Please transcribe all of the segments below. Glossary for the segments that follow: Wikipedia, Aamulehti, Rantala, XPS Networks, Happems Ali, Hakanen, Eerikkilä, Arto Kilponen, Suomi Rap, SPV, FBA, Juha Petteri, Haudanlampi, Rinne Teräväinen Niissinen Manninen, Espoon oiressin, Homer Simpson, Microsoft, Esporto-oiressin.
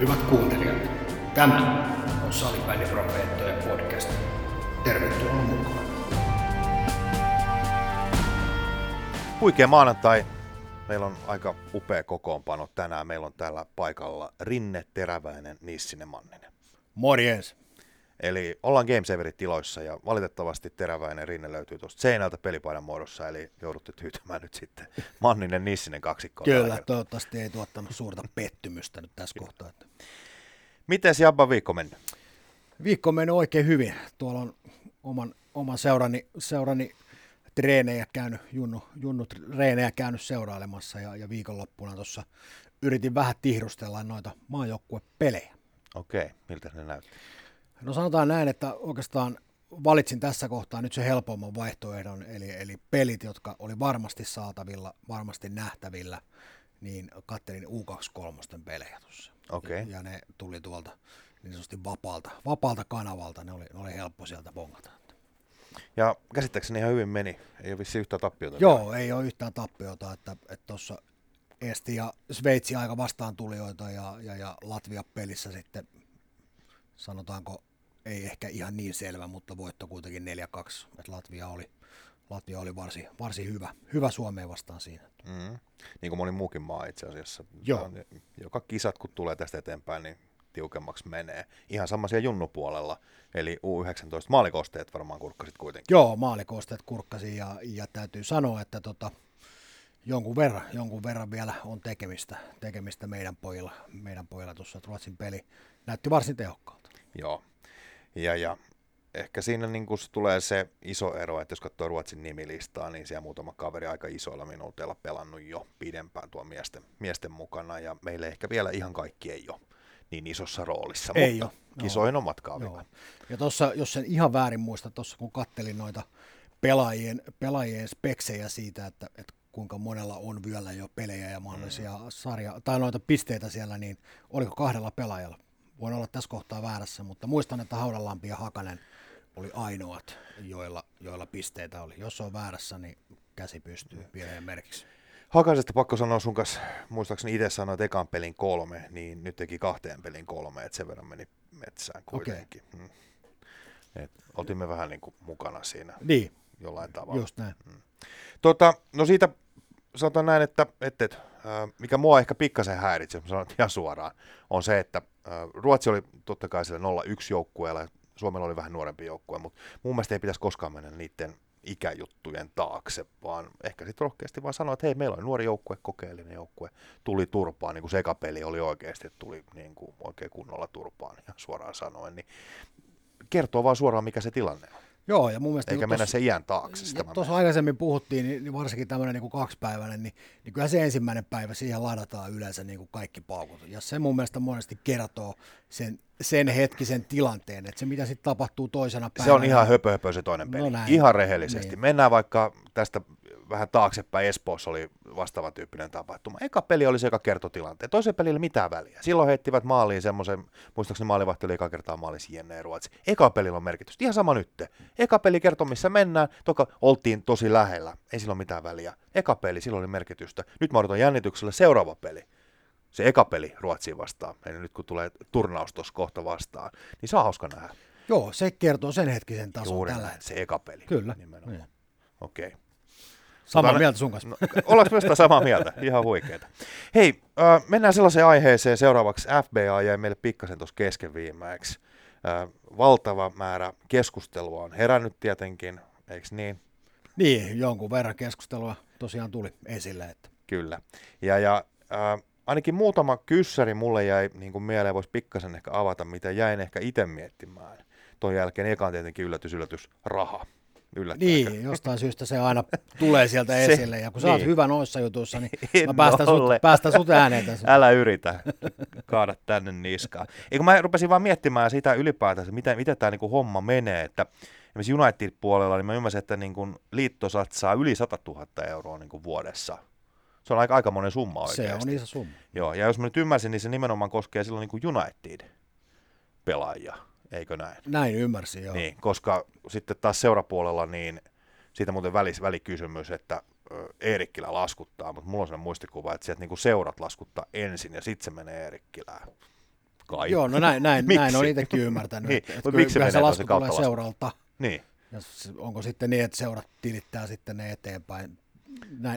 Hyvät kuuntelijat, tämä on Salipäiväisen Profeettojen podcast. Tervetuloa mukaan. Huikea maanantai. Meillä on aika upea kokoonpano tänään. Meillä on täällä paikalla Rinne Teräväinen Niissinen Manninen. Morjens. Eli ollaan GameSaverit-tiloissa ja valitettavasti Teräväinen Rinne löytyy tuosta seinältä pelipaidan muodossa, eli joudutte tyytämään nyt sitten Manninen Niissinen kaksikkoon. Kyllä, toivottavasti ei tuottanut suurta pettymystä nyt tässä kohtaa. Miten se Abba viikko mennyt? Viikko mennyt oikein hyvin. Tuolla on oman seurani treenejä käynyt, junnu treenejä käynyt seurailemassa ja viikonloppuna tuossa yritin vähän tihrustella noita maajoukkuepelejä. Okei, miltä ne näyttää? No sanotaan näin, että oikeastaan valitsin tässä kohtaa nyt se helpomman vaihtoehdon, eli pelit, jotka oli varmasti saatavilla, varmasti nähtävillä, niin katselin U23 pelejä tuossa. Okay. Ja ne tuli tuolta niin sanotusti vapaalta kanavalta, ne oli helppo sieltä bongata. Ja käsittääkseni ihan hyvin meni, ei ole vissiin yhtään tappiota. Joo, ei ole yhtään tappiota, että tuossa Eesti ja Sveitsi aika vastaantulijoita ja Latvia pelissä sitten sanotaanko, ei ehkä ihan niin selvä, mutta voitto kuitenkin 4-2. Latvia oli varsin hyvä Suomeen vastaan siinä. Mm-hmm. Niin kuin moni muukin maa itse asiassa. Joo. Joka kisat, kun tulee tästä eteenpäin, niin tiukemmaksi menee. Ihan sama siellä junnupuolella, eli U19 maalikosteet varmaan kurkkasit kuitenkin. Joo, maalikosteet kurkkasi ja täytyy sanoa, että jonkun verran vielä on tekemistä meidän pojilla tuossa. Ruotsin peli näytti varsin tehokkaalta. Joo, ja ehkä siinä niin kun tulee se iso ero, että jos katsoo Ruotsin nimilistaa, niin siellä muutama kaveri aika isoilla minuuteilla pelannut jo pidempään tuon miesten mukana, ja meillä ehkä vielä ihan kaikki ei ole niin isossa roolissa, ei mutta ole. Kisoin on matkaa vielä. Ja tuossa, jos sen ihan väärin muista, tuossa kun kattelin noita pelaajien speksejä siitä, että kuinka monella on vyöllä jo pelejä ja mahdollisia sarja tai noita pisteitä siellä, niin oliko kahdella pelaajalla? Voin olla tässä kohtaa väärässä, mutta muistan, että Haudanlampi ja Hakanen oli ainoat, joilla pisteitä oli. Jos on väärässä, niin käsi pystyy vielä merkiksi. Hakasesta pakko sanoa sun kanssa, muistaakseni itse sanoit ekan pelin 3, niin nyt teki 2 peliin 3, että sen verran meni metsään kuitenkin. Okay. Otimme vähän niin kuin mukana siinä niin jollain tavalla. Just näin. No siitä sanotaan näin, että mikä mua ehkä pikkasen häiritsi, jos mä sanon ihan suoraan, on se, että Ruotsi oli totta kai siellä 0-1 joukkueella, Suomella oli vähän nuorempi joukkue, mutta mun mielestä ei pitäisi koskaan mennä niiden ikäjuttujen taakse, vaan ehkä sitten rohkeasti vaan sanoa, että hei, meillä on nuori joukkue, kokeellinen joukkue, tuli turpaan, niin kuin se eka peli oli oikeasti, että tuli niin kuin oikein kunnolla turpaan, ihan suoraan sanoen, niin kertoo vaan suoraan, mikä se tilanne on. Joo, ja mun mielestä eikä mennä se iän taakse. Tuossa aikaisemmin puhuttiin, niin varsinkin tämmöinen niin 2-päiväinen, niin kyllä se ensimmäinen päivä, siihen ladataan yleensä niin kuin kaikki paukut. Ja se mun mielestä monesti kertoo sen hetkisen tilanteen, että se mitä sitten tapahtuu toisena päivänä. Se on ihan höpö se toinen peli, no ihan rehellisesti. Niin. Mennään vaikka tästä vähän taaksepäin, Espoossa oli vastaava tyyppinen tapahtuma. Eka peli oli se, joka kertoi tilanteen. Toisen pelillä mitään väliä. Silloin heittivät maaliin semmoisen, muistaakseni maalivahti oli eka kertaa maalissa jne. Ruotsi. Eka pelillä on merkitystä. Ihan sama nytte. Eka peli kertoi, missä mennään. Toka oltiin tosi lähellä. Ei silloin mitään väliä. Eka peli, silloin oli merkitystä. Nyt mä odotan jännityksellä seuraava peli. Se eka peli Ruotsiin vastaan. Eli nyt kun tulee turnaus tuossa kohta vastaan, niin saa hauska nähdä. Joo, se kertoo sen hetkisen tason. Juuri tällä hetkellä. Se eka peli. Kyllä. Nimenomaan. Okei. Okay. Samaa mieltä sun kanssa. No, ollaanko myös samaa mieltä? Ihan huikeeta. Hei, mennään sellaiseen aiheeseen seuraavaksi. FBA jäi meille pikkasen tuossa kesken viimeeksi. Valtava määrä keskustelua on herännyt tietenkin, eikö niin? Niin, jonkun verran keskustelua tosiaan tuli esille. Että. Kyllä. Ja ainakin muutama kyssäri mulle jäi niin kuin mieleen, voisi pikkasen ehkä avata, mitä jäin ehkä itse miettimään. Tuon jälkeen ekaan tietenkin yllätys, raha. Yllättäen. Niin, jostain syystä se aina tulee sieltä esille, ja kun sä oot hyvä noissa jutuissa, niin mä päästän sut ääneen tässä. Älä yritä kaada tänne niskaan. Eikö mä rupesin vaan miettimään sitä ylipäätänsä, miten tämä niinku homma menee, että esimerkiksi United-puolella, niin mä ymmärsin, että niinku liitto satsaa yli 100 000 euroa niinku vuodessa. Se on aika monen summa oikeasti. Se on iso summa. Joo, ja jos mä nyt ymmärsin, niin se nimenomaan koskee silloin niinku United-pelaajia. Eikö näin? Näin ymmärsin, joo. Niin, koska sitten taas seurapuolella, niin siitä muuten välikysymys, että Eerikkilä laskuttaa, mutta mulla on sellainen muistikuva, että sieltä niinku seurat laskuttaa ensin ja sitten se menee Eerikkilään. kai. Joo, no näin on itsekin ymmärtänyt. Niin. Mutta miksi menee lasku tulee seuralta? Niin. Onko sitten niin, että seurat tilittää sitten ne eteenpäin?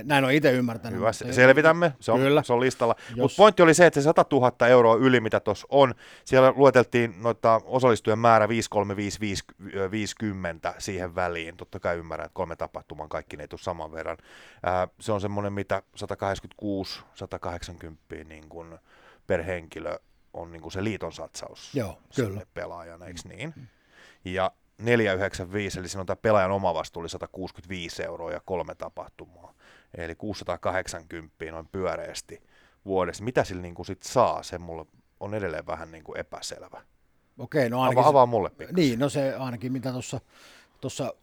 Näin on itse ymmärtänyt. Hyvä, selvitämme, se on listalla. Mutta pointti oli se, että se 100 000 euroa yli, mitä tuossa on, siellä lueteltiin noita osallistujien määrä 53550 siihen väliin. Totta kai ymmärrän, että 3 tapahtuman kaikki ne ei tule saman verran. Se on semmoinen, mitä 186-180 niin kun per henkilö on niin kun se liiton satsaus. Joo, kyllä. Pelaajana, eikö niin? Ja 495, eli siinä on tämä pelaajan omavastuu oli 165 euroa ja 3 tapahtumaa. Eli 680 noin pyöreästi vuodessa. Mitä sillä niin kuin sit saa? Se mulle on edelleen vähän niin kuin epäselvä. Okei, no ainakin avaa mulle pikkasen. Niin, no se ainakin mitä tuossa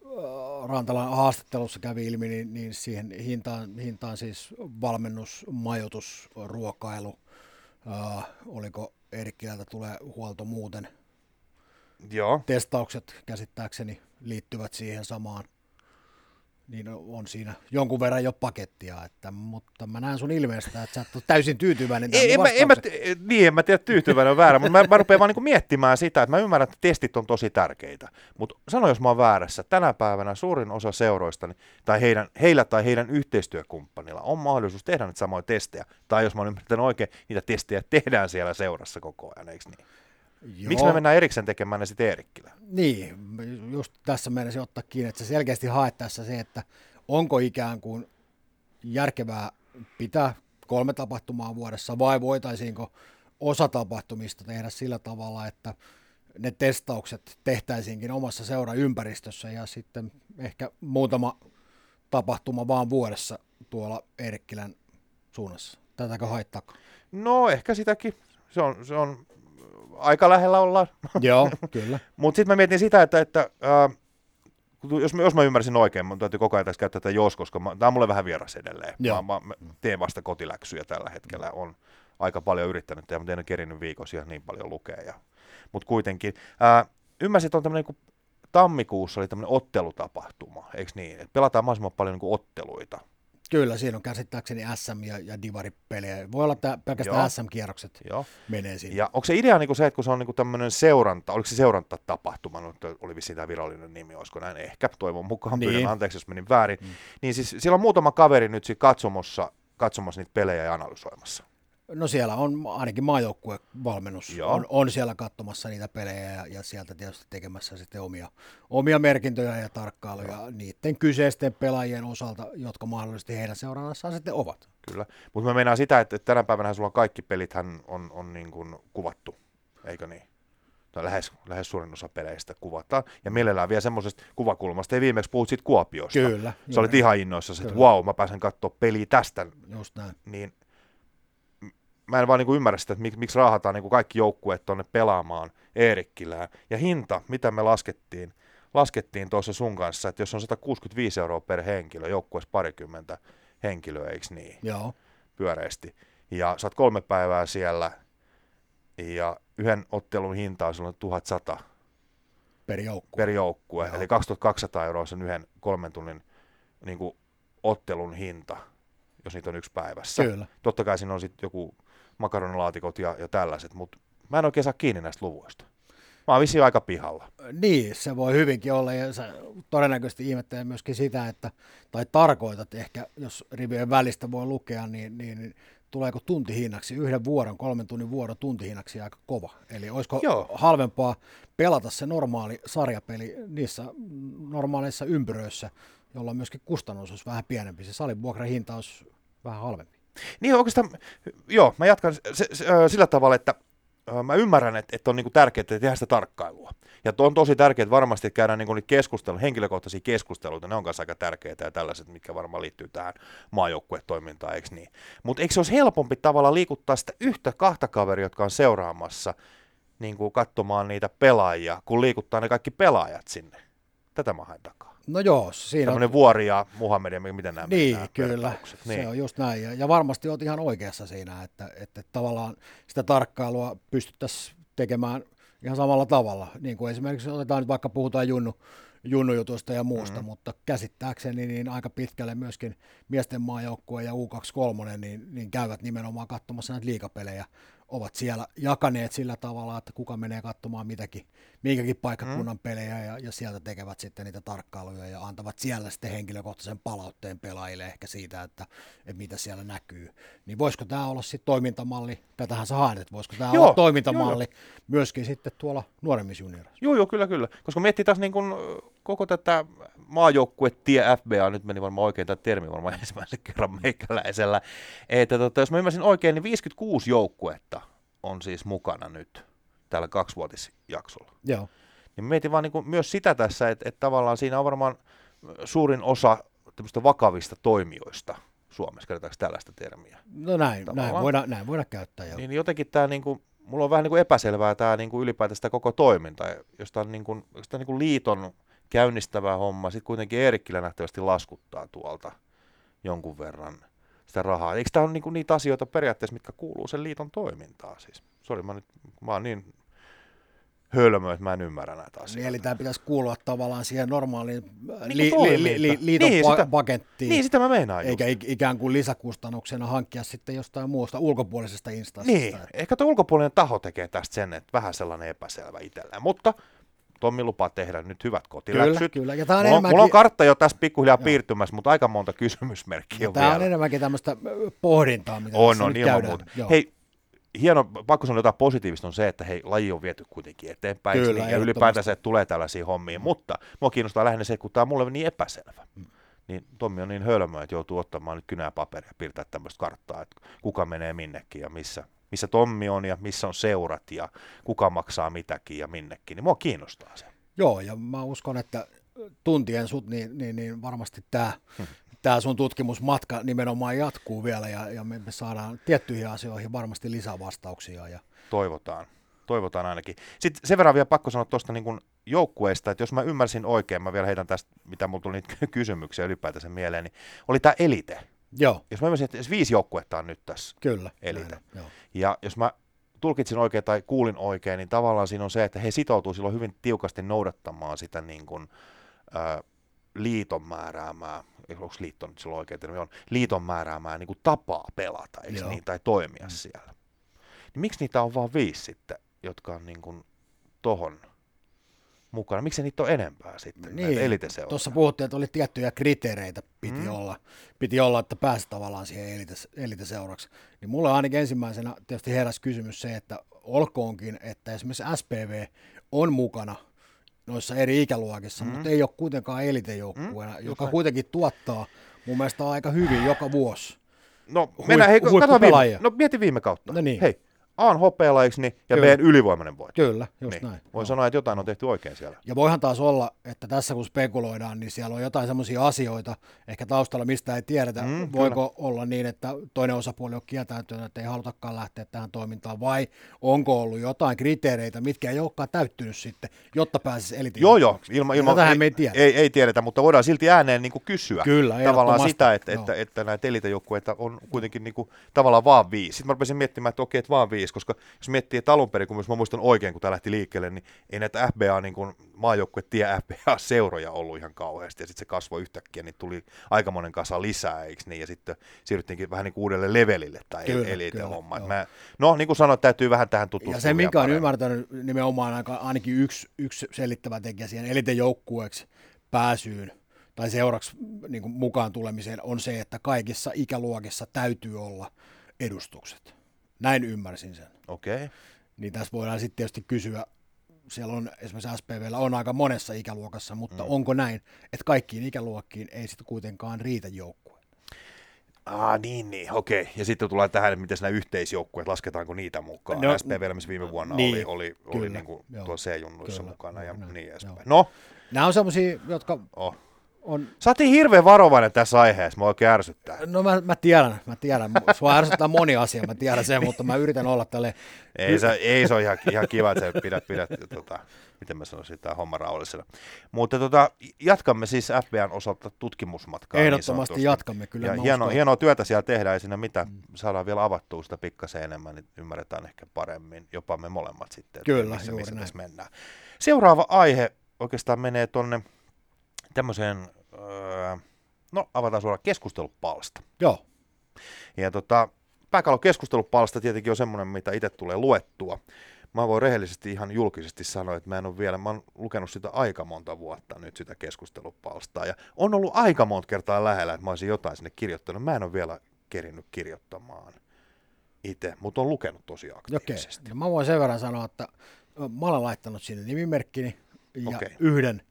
Rantalan haastattelussa kävi ilmi, niin siihen hintaan siis valmennus, majoitus, ruokailu. Oliko Eerikkilältä tulee huolto muuten? Joo. Testaukset käsittääkseni liittyvät siihen samaan, niin on siinä jonkun verran jo pakettia, mutta mä näen sun ilmeestä, että sä et ole täysin tyytyväinen tähän vastaukseen. Niin, en mä tiedä, tyytyväinen on väärä, mutta mä rupean vaan niinku miettimään sitä, että mä ymmärrän, että testit on tosi tärkeitä, mutta sano, jos mä oon väärässä, tänä päivänä suurin osa seuroista tai heillä tai heidän yhteistyökumppanilla on mahdollisuus tehdä niitä samoja testejä, tai jos mä oon ymmärtänyt oikein, niitä testejä tehdään siellä seurassa koko ajan, eikö niin? Joo. Miksi me mennään erikseen tekemään ne sitten Eerikkilään? Niin, just tässä meinasin ottaa kiinni, että selkeästi haet tässä se, että onko ikään kuin järkevää pitää 3 tapahtumaa vuodessa vai voitaisiinko osa tapahtumista tehdä sillä tavalla, että ne testaukset tehtäisiinkin omassa seuraympäristössä ja sitten ehkä muutama tapahtuma vaan vuodessa tuolla Eerikkilän suunnassa. Tätäkö haittaako? No ehkä sitäkin. Se on aika lähellä ollaan. Joo, kyllä. Mutta sitten mä mietin sitä, että jos mä ymmärsin oikein, mun täytyy koko ajan tässä käyttää tätä jos, koska tämä on mulle vähän vieras edelleen. Mä teen vasta kotiläksyjä tällä hetkellä. On aika paljon yrittänyt tehdä, mutta en ole kerinyt viikossa ihan niin paljon lukea. Mutta kuitenkin. Ymmärsin, että on tämmöinen niin kuin tammikuussa oli tämmöinen ottelutapahtuma, eikö niin? Et pelataan mahdollisimman paljon niin kuin otteluita. Kyllä, siinä on käsittääkseni SM- ja divaripelejä. Voi olla, että pelkästään Joo. SM-kierrokset Joo. menee siinä. Ja onko se idea niin kuin se, että kun se on niin kuin tämmöinen seuranta, oliko se seurantatapahtuma, no, oli vissiin tämä virallinen nimi, olisiko näin ehkä, toivon mukaan, niin. Pyydän anteeksi, jos menin väärin, niin siis siellä on muutama kaveri nyt katsomassa niitä pelejä ja analysoimassa. No siellä on ainakin maajoukkuevalmennus, on siellä katsomassa niitä pelejä ja sieltä tietysti tekemässä sitten omia merkintöjä ja tarkkailuja niiden kyseisten pelaajien osalta, jotka mahdollisesti heidän seurannassaan sitten ovat. Kyllä, mutta mä meinaan sitä, että tänä päivänä sulla kaikki pelithän on niin kuin kuvattu, eikö niin? Tai lähes suurin osa peleistä kuvataan. Ja mielellään vielä semmoisesta kuvakulmasta. Ei viimeksi puhut siitä Kuopiosta. Kyllä. Sä olit ihan innoissa, että wow, mä pääsen katsoa peliä tästä. Just näin. Niin, mä en vaan niin kuin ymmärrä sitä, että miksi raahataan niin kuin kaikki joukkueet tuonne pelaamaan Eerikkilään. Ja hinta, mitä me laskettiin tuossa sun kanssa, että jos on 165 euroa per henkilö, joukkueessa parikymmentä henkilöä, eikö niin? Joo. Pyöreästi. Ja sä oot 3 päivää siellä, ja yhden ottelun hinta on silloin 1100 per joukkue. Eli 2200 euroa sen yhden 3 tunnin niin kuin ottelun hinta, jos niitä on yksi päivässä. Kyllä. Totta kai siinä on sitten joku makaronilaatikot ja tällaiset, mutta mä en oikein saa kiinni näistä luvuista. Mä oon vissiin aika pihalla. Niin, se voi hyvinkin olla, ja sä todennäköisesti ihmettelee myöskin sitä, tai tarkoitat ehkä, jos rivien välistä voi lukea, niin tuleeko tuntihinnaksi, yhden vuoron, 3 tunnin vuoro tuntihinnaksi aika kova. Eli olisiko halvempaa pelata se normaali sarjapeli niissä normaaleissa ympyröissä, jolloin myöskin kustannus olisi vähän pienempi, se salin vuokrahinta olisi vähän halvempi. Niin oikeastaan, joo, mä jatkan sillä tavalla, että mä ymmärrän, että on niinku tärkeää tehdä sitä tarkkailua. Ja on tosi tärkeää varmasti, että käydään niinku henkilökohtaisia keskusteluita, ne on kanssa aika tärkeitä ja tällaiset, mitkä varmaan liittyy tähän maajoukkuetoimintaan, eikö niin? Mutta eikö se olisi helpompi tavalla liikuttaa sitä 1-2 kaveria, jotka on seuraamassa niinku katsomaan niitä pelaajia, kun liikuttaa ne kaikki pelaajat sinne? Tätä mä haen takaa. No joo, siinä tällainen on vuori ja Muhammed ja miten nämä niin, kyllä, niin. Se on just näin. Ja varmasti olet ihan oikeassa siinä, että tavallaan sitä tarkkailua pystyttäisiin tekemään ihan samalla tavalla. Niin kuin esimerkiksi otetaan nyt vaikka puhutaan junnujutuista ja muusta, mutta käsittääkseni niin aika pitkälle myöskin miesten maajoukkue ja U23 niin käyvät nimenomaan katsomassa näitä liigapelejä ovat siellä jakaneet sillä tavalla, että kuka menee katsomaan minkäkin paikkakunnan pelejä ja sieltä tekevät sitten niitä tarkkailuja ja antavat siellä sitten henkilökohtaisen palautteen pelaajille ehkä siitä, että mitä siellä näkyy. Niin voisiko tämä olla sitten toimintamalli, tätähän sä haet, että voisiko tämä olla toimintamalli myöskin sitten tuolla nuoremmissa junioreissa? Joo, kyllä. Koska miettii taas niin kun koko tätä maajoukkuetie FBA, nyt meni varmaan oikein tämä termi varmaan ensimmäisen kerran meikäläisellä, että jos mä ymmärsin oikein, niin 56 joukkuetta on siis mukana nyt tällä kaksivuotisjaksolla. Joo. Niin mietin vaan niin kuin myös sitä tässä, että tavallaan siinä on varmaan suurin osa tämmöistä vakavista toimijoista Suomessa, käytetäänkö tällaista termiä? No näin voidaan käyttää jo. Niin jotenkin tämä niin kuin, mulla on vähän niin kuin epäselvää tämä niin kuin ylipäätään sitä koko toimintaa, josta on niin kuin liiton käynnistävä homma, sitten kuitenkin Eerikkilä nähtävästi laskuttaa tuolta jonkun verran sitä rahaa. Eikö tämä ole niin kuin niitä asioita periaatteessa, mitkä kuuluu sen liiton toimintaan siis? Sori, mä oon niin hölmö, että mä en ymmärrä näitä asioita. Eli tämä pitäisi kuulua tavallaan siihen normaaliin liiton pakettiin. Niin, sitä mä meinaan. Eikä ikään kuin lisäkustannuksena hankkia sitten jostain muusta ulkopuolisesta instanssista. Niin, ehkä tuo ulkopuolinen taho tekee tästä sen, että vähän sellainen epäselvä itsellään, mutta Tommi lupaa tehdä nyt hyvät kotiläksyt. Kyllä. Mulla on kartta jo tässä pikkuhiljaa piirtymässä, mutta aika monta kysymysmerkkiä on vielä. Tämä on enemmänkin tämmöistä pohdintaa, mitä tässä nyt käydään. Hei, hieno, pakko sanoa jotain positiivista on se, että hei, laji on viety kuitenkin eteenpäin. Kyllä, ja ylipäätään se, että tulee tällaisia hommia, mutta mua kiinnostaa lähinnä se, että kun tämä on mulle niin epäselvä. Niin Tommi on niin hölmö, että joutuu ottamaan nyt kynää paperia ja piirtää tämmöistä karttaa, että kuka menee minnekin ja missä Tommi on ja missä on seurat ja kuka maksaa mitäkin ja minnekin, niin mua kiinnostaa se. Joo, ja mä uskon, että tuntien sut, niin varmasti tämä sun tutkimusmatka nimenomaan jatkuu vielä, ja me saadaan tiettyihin asioihin varmasti lisää vastauksia. Ja Toivotaan ainakin. Sitten sen verran vielä pakko sanoa tuosta niin kuin joukkueesta, että jos mä ymmärsin oikein, mä vielä heitän tästä, mitä mulla tuli niitä kysymyksiä ylipäätänsä mieleen, niin oli tämä elite. Joo. Jos mä ymmärsin, että 5 joukkuetta on nyt tässä. Kyllä. Elite. Näin, ja jos mä tulkitsin oikein tai kuulin oikein, niin tavallaan siinä on se, että he sitoutuu silloin hyvin tiukasti noudattamaan sitä niin kuin, liiton määräämää, onko liitto nyt silloin oikein, niin on liiton määräämää niin kuin tapaa pelata, eikö niin, tai toimia siellä. Niin miksi niitä on vaan 5 sitten, jotka on niin kuin tohon mukana? Miksi niitä on enempää sitten? Niin, tuossa puhuttiin, että oli tiettyjä kriteereitä piti olla, että pääsi tavallaan siihen eliteseuraksi. Niin mulle ainakin ensimmäisenä tietysti heräsi kysymys se, että olkoonkin, että esimerkiksi SPV on mukana noissa eri ikäluokissa, mutta ei ole kuitenkaan elitejoukkueena, joka kuitenkin tuottaa mun mielestä aika hyvin joka vuosi. No, mieti viime kautta. No niin. Hei, A on hopealajiksi ja B on ylivoimainen voitto. Kyllä, just niin. Näin. Voi sanoa, että jotain on tehty oikein siellä. Ja voihan taas olla, että tässä kun spekuloidaan, niin siellä on jotain semmoisia asioita, ehkä taustalla mistä ei tiedetä. Voiko olla niin, että toinen osapuoli on kieltäytynyt, että ei halutakaan lähteä tähän toimintaan, vai onko ollut jotain kriteereitä, mitkä ei olekaan täyttynyt sitten, jotta pääsisi elitiin? Joo, ilman me ei tiedetä. Ei tiedetä, mutta voidaan silti ääneen niin kuin kysyä. Kyllä, tavallaan sitä, että näitä elitejoukkueita on kuitenkin niin kuin, tavallaan vaan 5. Sitten mä rupesin miettimään, että okei, että vaan 5. Koska jos miettii, että alun perin, kun myös mä muistan oikein, kun tämä lähti liikkeelle, niin ei näitä FBA, niin kuin maajoukkuetie FBA-seuroja ollut ihan kauheasti, ja sitten se kasvoi yhtäkkiä, niin tuli aikamoinen kasa lisää, eikö niin, ja sitten siirryttiinkin vähän niin kuin uudelle levelille tai elite-homma. No, niin kuin sanoit, täytyy vähän tähän tutustua. Ja se, mikä on ymmärtänyt nimenomaan ainakin yksi selittävä tekijä siihen elite-joukkueeksi pääsyyn, tai seuraksi niin kuin mukaan tulemiseen, on se, että kaikissa ikäluokissa täytyy olla edustukset. Näin ymmärsin sen. Okei. Niin tässä voidaan sitten tietysti kysyä, siellä on esimerkiksi SPV:llä on aika monessa ikäluokassa, mutta onko näin, että kaikkiin ikäluokkiin ei sitten kuitenkaan riitä joukkueita? Niin, okei. Ja sitten tulee tähän, että miten nämä yhteisjoukkueet, lasketaanko niitä mukaan? No, SPV:llä missä viime vuonna oli niin kuin tuo C-junnuissa mukana ja niin edespäin. No. Nämä on sellaisia, jotka... Sä oot hirveän varovainen tässä aiheessa, mä oikein ärsyttää. No mä tiedän. Sua ärsyttää moni asia, mä tiedän sen, mutta mä yritän olla tälleen. Ei se ole ihan kiva, että sä pidät miten mä sanoisin, tää homma rauhallisena. Mutta jatkamme siis FBAn osalta tutkimusmatkaa. Ehdottomasti niin jatkamme, kyllä. Ja hienoa työtä siellä tehdään, ei siinä mitään. Saadaan vielä avattua sitä pikkasen enemmän, niin ymmärretään ehkä paremmin, jopa me molemmat sitten, kyllä, missä tässä mennään. Seuraava aihe oikeastaan menee tonne tämmöiseen, avataan suoraan keskustelupalsta. Joo. Ja pääkalokeskustelupalsta tietenkin on semmoinen, mitä itse tulee luettua. Mä voin rehellisesti ihan julkisesti sanoa, että mä oon lukenut sitä aika monta vuotta nyt sitä keskustelupalstaa. Ja on ollut aika monta kertaa lähellä, että mä olisin jotain sinne kirjoittanut. Mä en ole vielä kerinnyt kirjoittamaan itse, mutta on lukenut tosi aktiivisesti. Okei. Mä voin sen verran sanoa, että mä olen laittanut sinne nimimerkkini ja yhden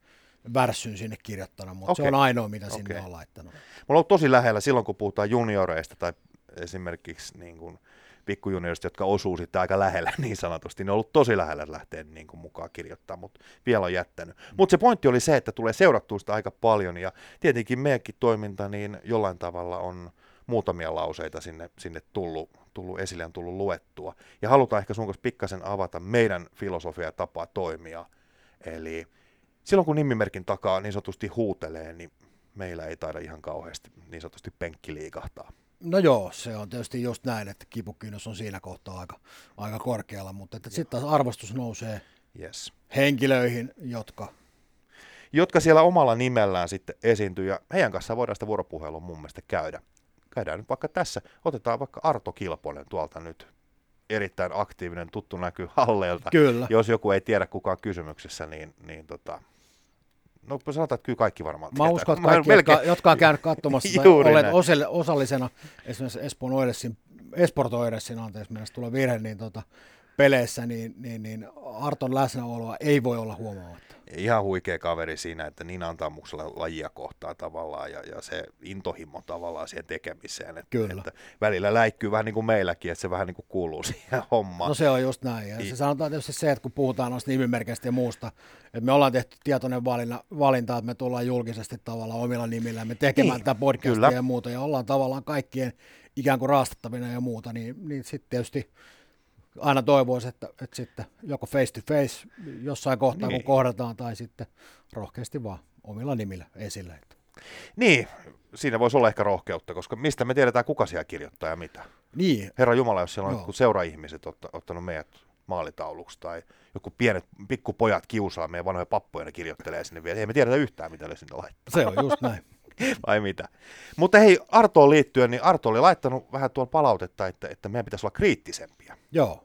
värssyn sinne kirjoittanut, mutta se on ainoa, mitä sinne on laittanut. Mulla on tosi lähellä silloin, kun puhutaan junioreista tai esimerkiksi niin kuin pikkujuniorista, jotka osuu sitten aika lähellä niin sanotusti. Ne on ollut tosi lähellä lähteä niin kuin mukaan kirjoittamaan, mutta vielä on jättänyt. Mutta se pointti oli se, että tulee seurattua sitä aika paljon ja tietenkin meidänkin toiminta niin jollain tavalla on muutamia lauseita sinne tullut esille ja on tullut luettua. Ja halutaan ehkä sun kanssa pikkasen avata meidän filosofia ja tapaa toimia. Eli silloin kun nimimerkin takaa niin sanotusti huutelee, niin meillä ei taida ihan kauheasti niin sanotusti penkki liikahtaa. No joo, se on tietysti just näin, että kipukynnys on siinä kohtaa aika korkealla, mutta sitten taas arvostus nousee henkilöihin, jotka siellä omalla nimellään sitten esiintyy ja heidän kanssaan voidaan sitä vuoropuhelua mun mielestä käydä. Käydään nyt vaikka tässä, otetaan vaikka Arto Kilponen tuolta nyt, erittäin aktiivinen, tuttu näkyy halleilta. Kyllä. Jos joku ei tiedä kukaan kysymyksessä, niin no sanotaan, että kyllä kaikki varmaan tietää. Mä uskon, että kaikki, jotka on käynyt katsomassa tai olet osallisena esimerkiksi Espoon oiressin, Esporto-oiressin, anteeksi, mennessä tulee virhe, niin peleissä, niin Arton läsnäoloa ei voi olla huomaamatta. Ihan huikea kaveri siinä, että niin antamuksella lajia kohtaa tavallaan ja se intohimo tavallaan siihen tekemiseen. Että välillä läikkyy vähän niin kuin meilläkin, että se vähän niin kuin kuuluu siihen hommaan. No se on just näin. Ja se sanotaan tietysti se, että kun puhutaan noista nimimerkeistä ja muusta, että me ollaan tehty tietoinen valinta, että me tullaan julkisesti tavallaan omilla nimillämme tekemään tätä podcastia ja muuta ja ollaan tavallaan kaikkien ikään kuin raastattavina ja muuta, niin sitten tietysti aina toivoisi, että sitten joko face to face jossain kohtaa, kun kohdataan, tai sitten rohkeasti vaan omilla nimillä esille. Niin, siinä voisi olla ehkä rohkeutta, koska mistä me tiedetään, kuka siellä kirjoittaa ja mitä. Niin. Herra Jumala, jos siellä on jotkut seura-ihmiset ottanut meidät maalitauluksi, tai joku pienet pikkupojat kiusaa meidän vanhoja pappoja ja kirjoittelee sinne vielä. Ei me tiedetä yhtään, mitä ne sinne laittaa. Se on just näin. Vai mitä. Mutta hei, Artoon liittyen, niin Arto oli laittanut vähän tuolla palautetta, että meidän pitäisi olla kriittisempiä. Joo.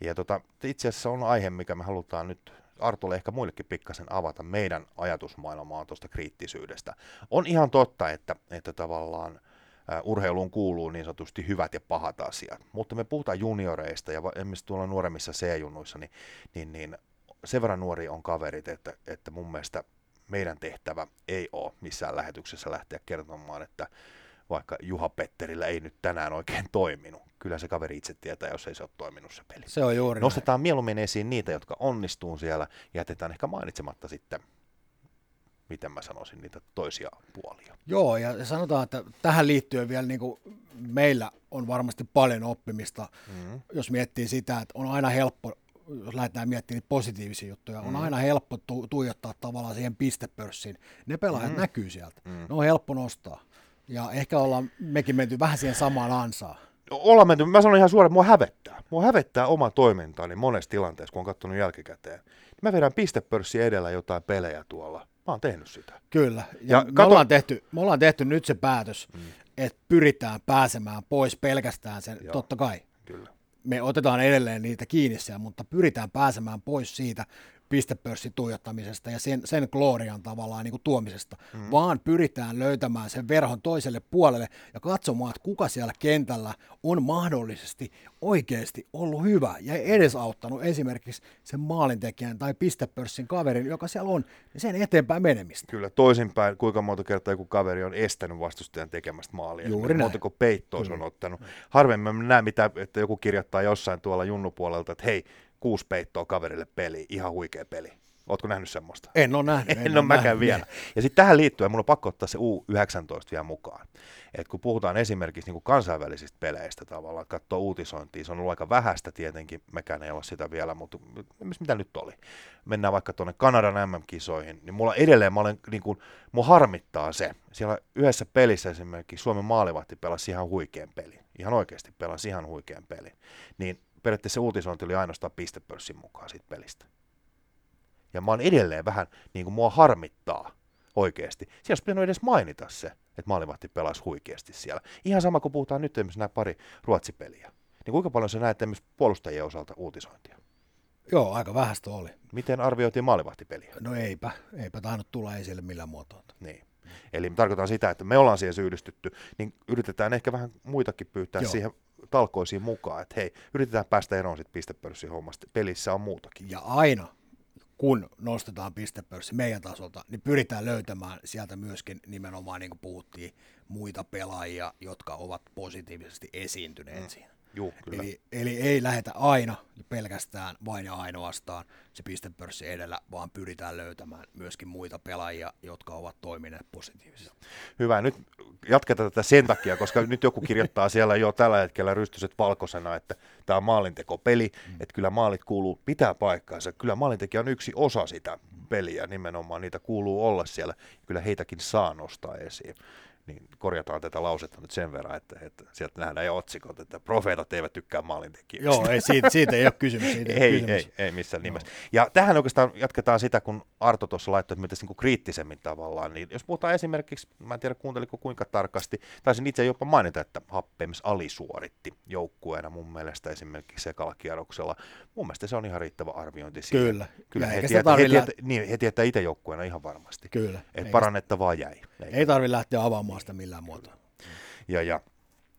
Ja itse asiassa on aihe, mikä me halutaan nyt Artolle ehkä muillekin pikkasen avata meidän ajatusmaailmaa tuosta kriittisyydestä. On ihan totta, että tavallaan urheiluun kuuluu niin sanotusti hyvät ja pahat asiat, mutta me puhutaan junioreista ja esimerkiksi tuolla nuoremmissa C-junnuissa, niin sen verran nuoria on kaverit, että mun mielestä meidän tehtävä ei ole missään lähetyksessä lähteä kertomaan, että vaikka Juha Petterillä ei nyt tänään oikein toiminut. Kyllä se kaveri itse tietää, jos ei se ole toiminut se peli. Se on juuri nostetaan näin. Mieluummin esiin niitä, jotka onnistuu siellä, ja jätetään ehkä mainitsematta sitten, miten mä sanoisin, niitä toisia puolia. Joo, ja sanotaan, että tähän liittyen vielä niin kuin meillä on varmasti paljon oppimista, jos miettii sitä, että on aina helppo, jos lähdetään miettimään niitä positiivisia juttuja, on aina helppo tuijottaa tavallaan siihen pistepörssiin. Ne pelaajat näkyy sieltä. Ne on helppo nostaa. Ja ehkä ollaan mekin menty vähän siihen samaan ansaan. Ollaan menty. Mä sanon ihan suoraan, että mua hävettää. Mua hävettää oma toimintaani monessa tilanteessa, kun on katsonut jälkikäteen. Mä vedän pistepörssiä edellä jotain pelejä tuolla. Mä oon tehnyt sitä. Kyllä. Ja me ollaan tehty nyt se päätös, että pyritään pääsemään pois pelkästään sen. Joo, totta kai. Kyllä. Me otetaan edelleen niitä kiinni siellä, mutta pyritään pääsemään pois siitä pistepörssituijottamisesta ja sen glorian tavallaan niin kuin tuomisesta, vaan pyritään löytämään sen verhon toiselle puolelle ja katsomaan, että kuka siellä kentällä on mahdollisesti oikeasti ollut hyvä ja edesauttanut esimerkiksi sen maalintekijän tai pistepörssin kaverin, joka siellä on, ja sen eteenpäin menemistä. Kyllä, toisinpäin, kuinka monta kertaa joku kaveri on estänyt vastustajan tekemästä maalia. Juuri näin. Montako peittoa se on ottanut. Harvemmin näen mitä, että joku kirjoittaa jossain tuolla junnupuolelta, että hei, 6 peittoa kaverille peli, ihan huikea peli. Ootko nähnyt semmoista? En ole nähnyt. En ole mäkään vielä. Ja sitten tähän liittyen mun on pakko ottaa se U19 vielä mukaan. Et kun puhutaan esimerkiksi niin kuin kansainvälisistä peleistä tavallaan, katsoo uutisointia, se on ollut aika vähäistä tietenkin, mekään ei ole sitä vielä, mutta mitä nyt oli? Mennään vaikka tuonne Kanadan MM-kisoihin, niin mulla edelleen, mun harmittaa se, siellä yhdessä pelissä esimerkiksi Suomen maalivahti pelasi ihan huikean pelin, ihan oikeasti pelasi ihan huikean pelin, niin periaatteessa se uutisointi oli ainoastaan pistepörssin mukaan siitä pelistä. Ja mä oon edelleen vähän, niin kuin mua harmittaa, oikeasti. Siellä olisi pitänyt edes mainita se, että maalivahti pelasi huikeasti siellä. Ihan sama kuin puhutaan nyt esimerkiksi nämä pari ruotsipeliä. Niin kuinka paljon sä näet esimerkiksi puolustajien osalta uutisointia? Joo, aika vähäistä oli. Miten arvioitiin maalivahtipeliä? No eipä tainnut tulla esille millään muotoa. Niin. Eli tarkoitan sitä, että me ollaan siihen syyllistytty, niin yritetään ehkä vähän muitakin pyytää siihen talkoisiin mukaan, että hei, yritetään päästä eroon sitten pistepörssin hommasta, pelissä on muutakin. Ja aina, kun nostetaan pistepörssi meidän tasolta, niin pyritään löytämään sieltä myöskin nimenomaan, niin kuin puhuttiin, muita pelaajia, jotka ovat positiivisesti esiintyneet siinä. Juu, kyllä. Eli ei lähetä aina pelkästään vain ja ainoastaan se pistepörssi edellä, vaan pyritään löytämään myöskin muita pelaajia, jotka ovat toimineet positiivisesti. Hyvä, nyt jatketaan tätä sen takia, koska nyt joku kirjoittaa siellä jo tällä hetkellä rystyset valkoisena, että tämä on maalintekopeli, että kyllä maalit kuuluu pitää paikkaansa, kyllä maalintekijä on yksi osa sitä peliä nimenomaan, niitä kuuluu olla siellä, kyllä heitäkin saa nostaa esiin. Niin korjataan tätä lausetta nyt sen verran, että sieltä nähdään jo otsikot, että profeetat eivät tykkää maalintekijöistä. Joo, siitä ei ole kysymys. Ei missään nimessä. Joo. Ja tähän oikeastaan jatketaan sitä, kun Arto tuossa laittoi, että miltä niin kriittisemmin tavallaan, niin jos puhutaan esimerkiksi, mä en tiedä kuunteliko kuinka tarkasti, taisin itse jopa mainita, että Happems Ali suoritti joukkueena mun mielestä esimerkiksi ekalla kierroksella. Mun mielestä se on ihan riittävä arviointi siitä. Kyllä. He tietää itse joukkueena ihan varmasti. Kyllä. Että parannettavaa jäi. Ei tarvitse lähteä avaamaan sitä millään muotoa. Ja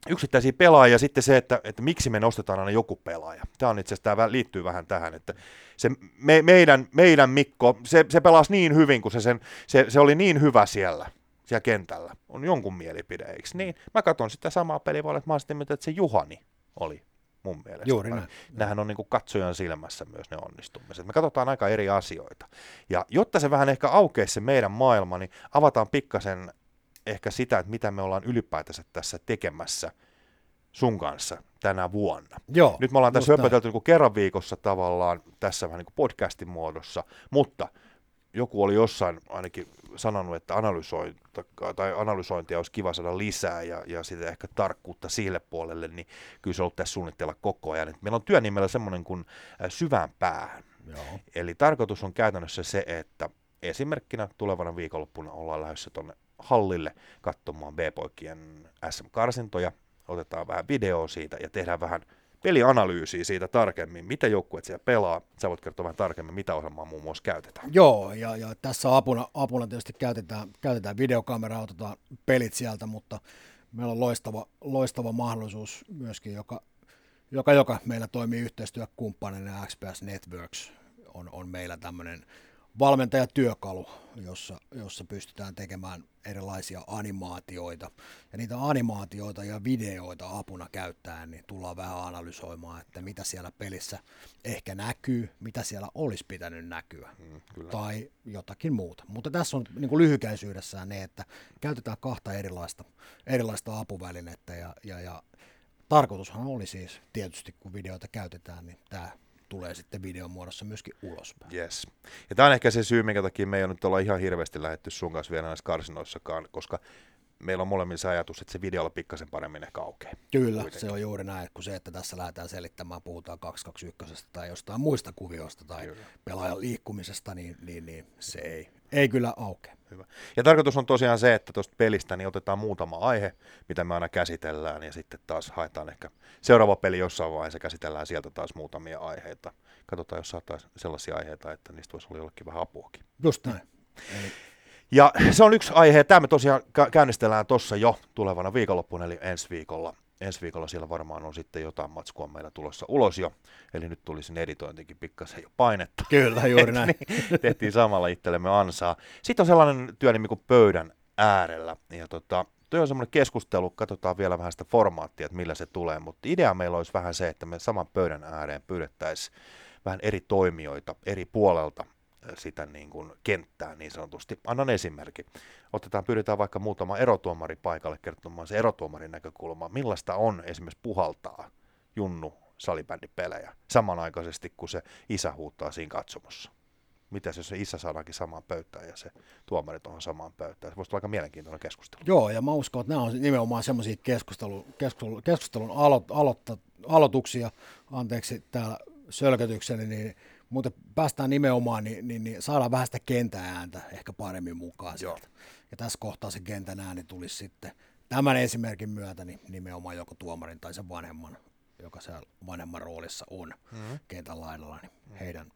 yksittäisiä pelaajia, sitten se, että miksi me nostetaan aina joku pelaaja. Tämä on itse asiassa, tämä liittyy vähän tähän, että se meidän Mikko, se pelasi niin hyvin, kun se oli niin hyvä siellä kentällä. On jonkun mielipide, eikö niin? Mä katson sitä samaa peliä, että mä olisin mieltä, että se Juhani oli mun mielestä. Juuri näin. Nämähän on niin kuin katsojan silmässä myös ne onnistumiset. Me katsotaan aika eri asioita. Ja jotta se vähän ehkä aukeisi se meidän maailma, niin avataan pikkasen ehkä sitä, että mitä me ollaan ylipäätänsä tässä tekemässä sun kanssa tänä vuonna. Joo, nyt me ollaan tässä höpötelty niin kerran viikossa tavallaan tässä vähän niin kuin podcastin muodossa, mutta joku oli jossain ainakin sanonut, että analysointia olisi kiva saada lisää ja sitä ehkä tarkkuutta sille puolelle, niin kyllä se on ollut tässä suunnitteilla koko ajan. Et meillä on työnimellä semmoinen kuin syvään päähän. Joo. Eli tarkoitus on käytännössä se, että esimerkkinä tulevana viikonloppuna ollaan lähdössä tuonne hallille katsomaan B-poikien SM-karsintoja, otetaan vähän videoa siitä ja tehdään vähän pelianalyysiä siitä tarkemmin, mitä joukkueet siellä pelaa. Sä voit kertoa vähän tarkemmin, mitä ohjelmaa muun muassa käytetään. Joo, ja tässä apuna tietysti käytetään videokameraa, otetaan pelit sieltä, mutta meillä on loistava mahdollisuus myöskin, joka meillä toimii yhteistyökumppanina, XPS Networks on meillä tämmöinen valmentajatyökalu, jossa pystytään tekemään erilaisia animaatioita. Ja niitä animaatioita ja videoita apuna käyttäen, niin tullaan vähän analysoimaan, että mitä siellä pelissä ehkä näkyy, mitä siellä olisi pitänyt näkyä tai jotakin muuta. Mutta tässä on niin kuin lyhykäisyydessään ne, että käytetään kahta erilaista apuvälinettä ja tarkoitushan oli siis tietysti, kun videoita käytetään, niin tämä tulee sitten videon muodossa myöskin ulospäin. Yes. Ja tämä on ehkä se syy, minkä takia me ei ole nyt olla ihan hirveästi lähdetty sun kanssa vielä näissä karsinoissakaan, koska meillä on molemmilla se ajatus, että se videolla pikkasen paremmin ehkä aukeaa. Kyllä, kuitenkin. Se on juuri näin, kun se, että tässä lähdetään selittämään, puhutaan 221 tai jostain muista kuvioista tai pelaajan liikkumisesta, niin se ei kyllä aukea. Hyvä. Ja tarkoitus on tosiaan se, että tuosta pelistä niin otetaan muutama aihe, mitä me aina käsitellään, ja sitten taas haetaan ehkä seuraava peli jossain vaiheessa, käsitellään sieltä taas muutamia aiheita. Katsotaan, jos saataisiin sellaisia aiheita, että niistä voisi olla jollekin vähän apuakin. Just näin. Ja se on yksi aihe, ja tämä me tosiaan käynnistellään tuossa jo tulevana viikonloppuna, eli ensi viikolla. Ensi viikolla siellä varmaan on sitten jotain matskua meillä tulossa ulos jo, eli nyt tuli sen editointikin pikkasen jo painetta. Kyllä, juuri näin. Tehtiin samalla itsellemme ansaa. Sitten on sellainen työnimi kuin Pöydän äärellä, ja tuo on semmoinen keskustelu, katsotaan vielä vähän sitä formaattia, että millä se tulee, mutta idea meillä olisi vähän se, että me saman pöydän ääreen pyydettäisiin vähän eri toimijoita eri puolelta sitä niin kuin kenttää niin sanotusti. Annan esimerkki. Pyydetään vaikka muutama erotuomari paikalle kertomaan se erotuomarin näkökulma. Millaista on esimerkiksi puhaltaa junnu salibändipelejä samanaikaisesti, kun se isä huuttaa siinä katsomossa? Mitäs jos se isä saadaankin samaan pöytään ja se tuomari tuohon samaan pöytään? Se voisi olla aika mielenkiintoinen keskustelu. Joo, ja mä uskon, että nämä on nimenomaan semmoisia keskustelun aloituksia. Anteeksi täällä sölkötykseni, niin Mutta päästään nimenomaan, niin saadaan vähän sitä kentän ääntä ehkä paremmin mukaan sieltä. Ja tässä kohtaa se kentän ääni tulisi sitten tämän esimerkin myötä niin nimenomaan joko tuomarin tai sen vanhemman, joka siellä vanhemman roolissa on kentän laidalla, niin heidän.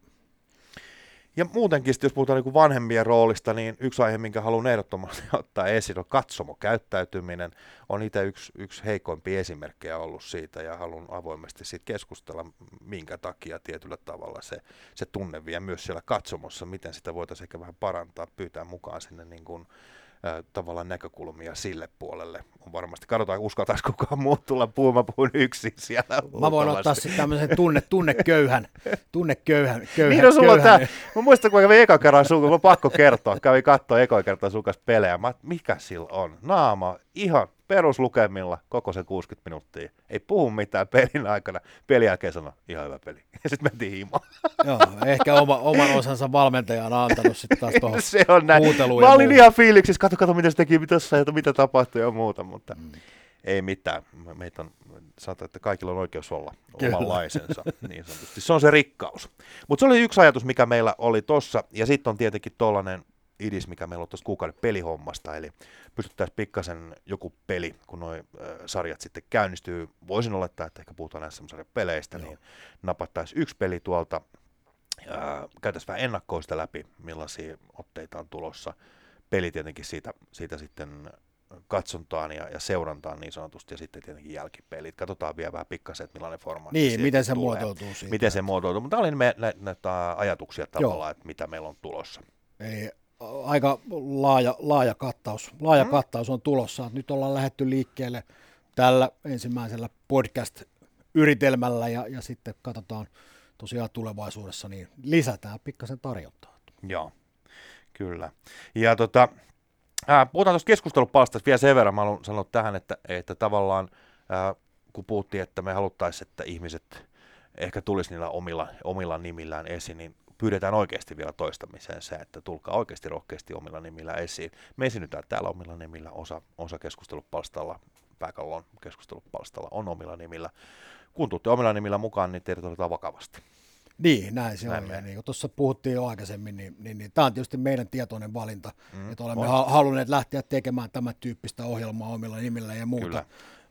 Ja muutenkin, jos puhutaan niin kuin vanhemmien roolista, niin yksi aihe, minkä haluan ehdottomasti ottaa esiin, on katsomokäyttäytyminen. On itse yksi heikoimpia esimerkkejä ollut siitä, ja haluan avoimesti siitä keskustella, minkä takia tietyllä tavalla se tunne vie myös siellä katsomossa, miten sitä voitaisiin ehkä vähän parantaa, pyytää mukaan sinne niin kuin, tavallaan näkökulmia sille puolelle. On varmasti, katsotaan, uskaltaisi kukaan muu tulla puhumaan, mä puhun yksin siellä. Mä voin ottaa sitten tämmöisen tunneköyhän. Niin on sulla tää, mä muistan, kun mä kävin ekan kerran sun, kun mä pakko kertoa, kävin katsoa ekan kerran sun kanssa pelejä, mä, mikä sillä on? Naama, ihan peruslukemilla, koko se 60 minuuttia. Ei puhu mitään pelin aikana, pelin jälkeen sanoi, ihan hyvä peli. Ja sitten mentiin himaan. Joo, ehkä oman osansa valmentaja on antanut sitten taas tuohon huuteluun. Mä olin ihan fiiliksissä, katso miten se teki, mitä tapahtui ja muuta, mutta ei mitään. Meitä on, sanotaan, että kaikilla on oikeus olla omanlaisensa, niin sanotusti. Se on se rikkaus. Mutta se oli yksi ajatus, mikä meillä oli tossa, ja sitten on tietenkin tollainen idis, mikä meillä on tuosta kuukauden pelihommasta, eli pystyttäisiin pikkasen joku peli, kun nuo sarjat sitten käynnistyy. Voisin olettaa, että ehkä puhutaan SM-sarjan peleistä, niin napattaisiin yksi peli tuolta, käytäisiin vähän ennakkoa sitä läpi, millaisia otteita on tulossa. Peli tietenkin siitä sitten katsontaan ja seurantaan niin sanotusti, ja sitten tietenkin jälkipelit. Katsotaan vielä vähän pikkasen, että millainen formaatti niin, miten se muotoutuu siitä. Miten se muotoutuu, mutta tämä oli näitä ajatuksia tavallaan, että mitä meillä on tulossa. Eli aika laaja kattaus on tulossa. Nyt ollaan lähdetty liikkeelle tällä ensimmäisellä podcast-yritelmällä ja sitten katsotaan tosiaan tulevaisuudessa, niin lisätään pikkasen tarjontaa. Joo, kyllä. Ja puhutaan tuosta keskustelupalstasta vielä sen verran. Mä haluan sanoa tähän, että tavallaan kun puhuttiin, että me haluttaisiin, että ihmiset ehkä tulisi niillä omilla nimillään esiin, niin pyydetään oikeasti vielä toistamiseen se, että tulkaa oikeasti rohkeasti omilla nimillä esiin. Me esiinnytään täällä omilla nimillä, osa keskustelupalstalla, pääkallon keskustelupalstalla on omilla nimillä. Kun tuutte omilla nimillä mukaan, niin teidät otetaan vakavasti. Niin, näin se on. Ja niin kuin tuossa puhuttiin jo aikaisemmin, niin tämä on tietysti meidän tietoinen valinta, että olemme halunneet lähteä tekemään tämän tyyppistä ohjelmaa omilla nimillä ja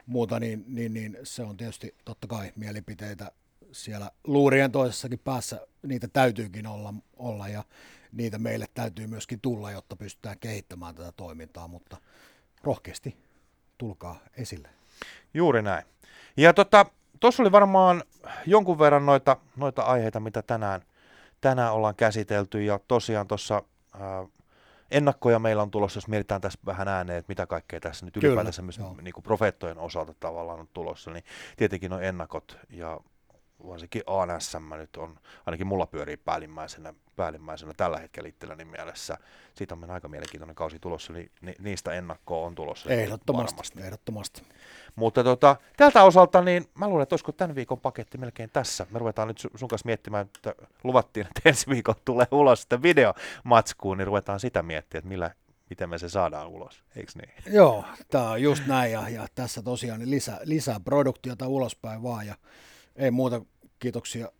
muuta niin se on tietysti totta kai mielipiteitä. Siellä luurien toisessakin päässä niitä täytyykin olla ja niitä meille täytyy myöskin tulla, jotta pystytään kehittämään tätä toimintaa, mutta rohkeasti tulkaa esille. Juuri näin. Ja tuossa oli varmaan jonkun verran noita aiheita, mitä tänään ollaan käsitelty, ja tosiaan tuossa ennakkoja meillä on tulossa, jos mietitään tässä vähän ääneen, että mitä kaikkea tässä nyt ylipäätänsä myös niin kuin profeettojen osalta tavallaan on tulossa, niin tietenkin on ennakot ja varsinkin ANSM nyt on, ainakin mulla pyörii päällimmäisenä tällä hetkellä itselläni mielessä. Siitä on meidän aika mielenkiintoinen kausi tulossa, niin niistä ennakkoa on tulossa. Ehdottomasti. Mutta tältä osalta niin mä luulen, että olisiko tämän viikon paketti melkein tässä. Me ruvetaan nyt sun kanssa miettimään, että luvattiin, että ensi viikolla tulee ulos sitä videomatskuun, niin ruvetaan sitä miettimään, että miten me se saadaan ulos, eikö niin? Joo, tämä on just näin ja tässä tosiaan lisää produktiota ulospäin vaan ja ei muuta, kiitoksia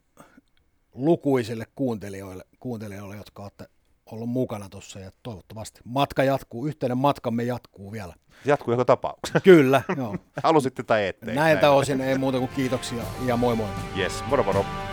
lukuisille kuuntelijoille, jotka olette olleet mukana tuossa, ja toivottavasti matka jatkuu, yhteinen matkamme jatkuu vielä. Jatkuu joka tapauksessa. Kyllä, joo. Halusitte tai ettei. Näiltä osin ei muuta kuin kiitoksia ja moi moi. Yes, moro moro.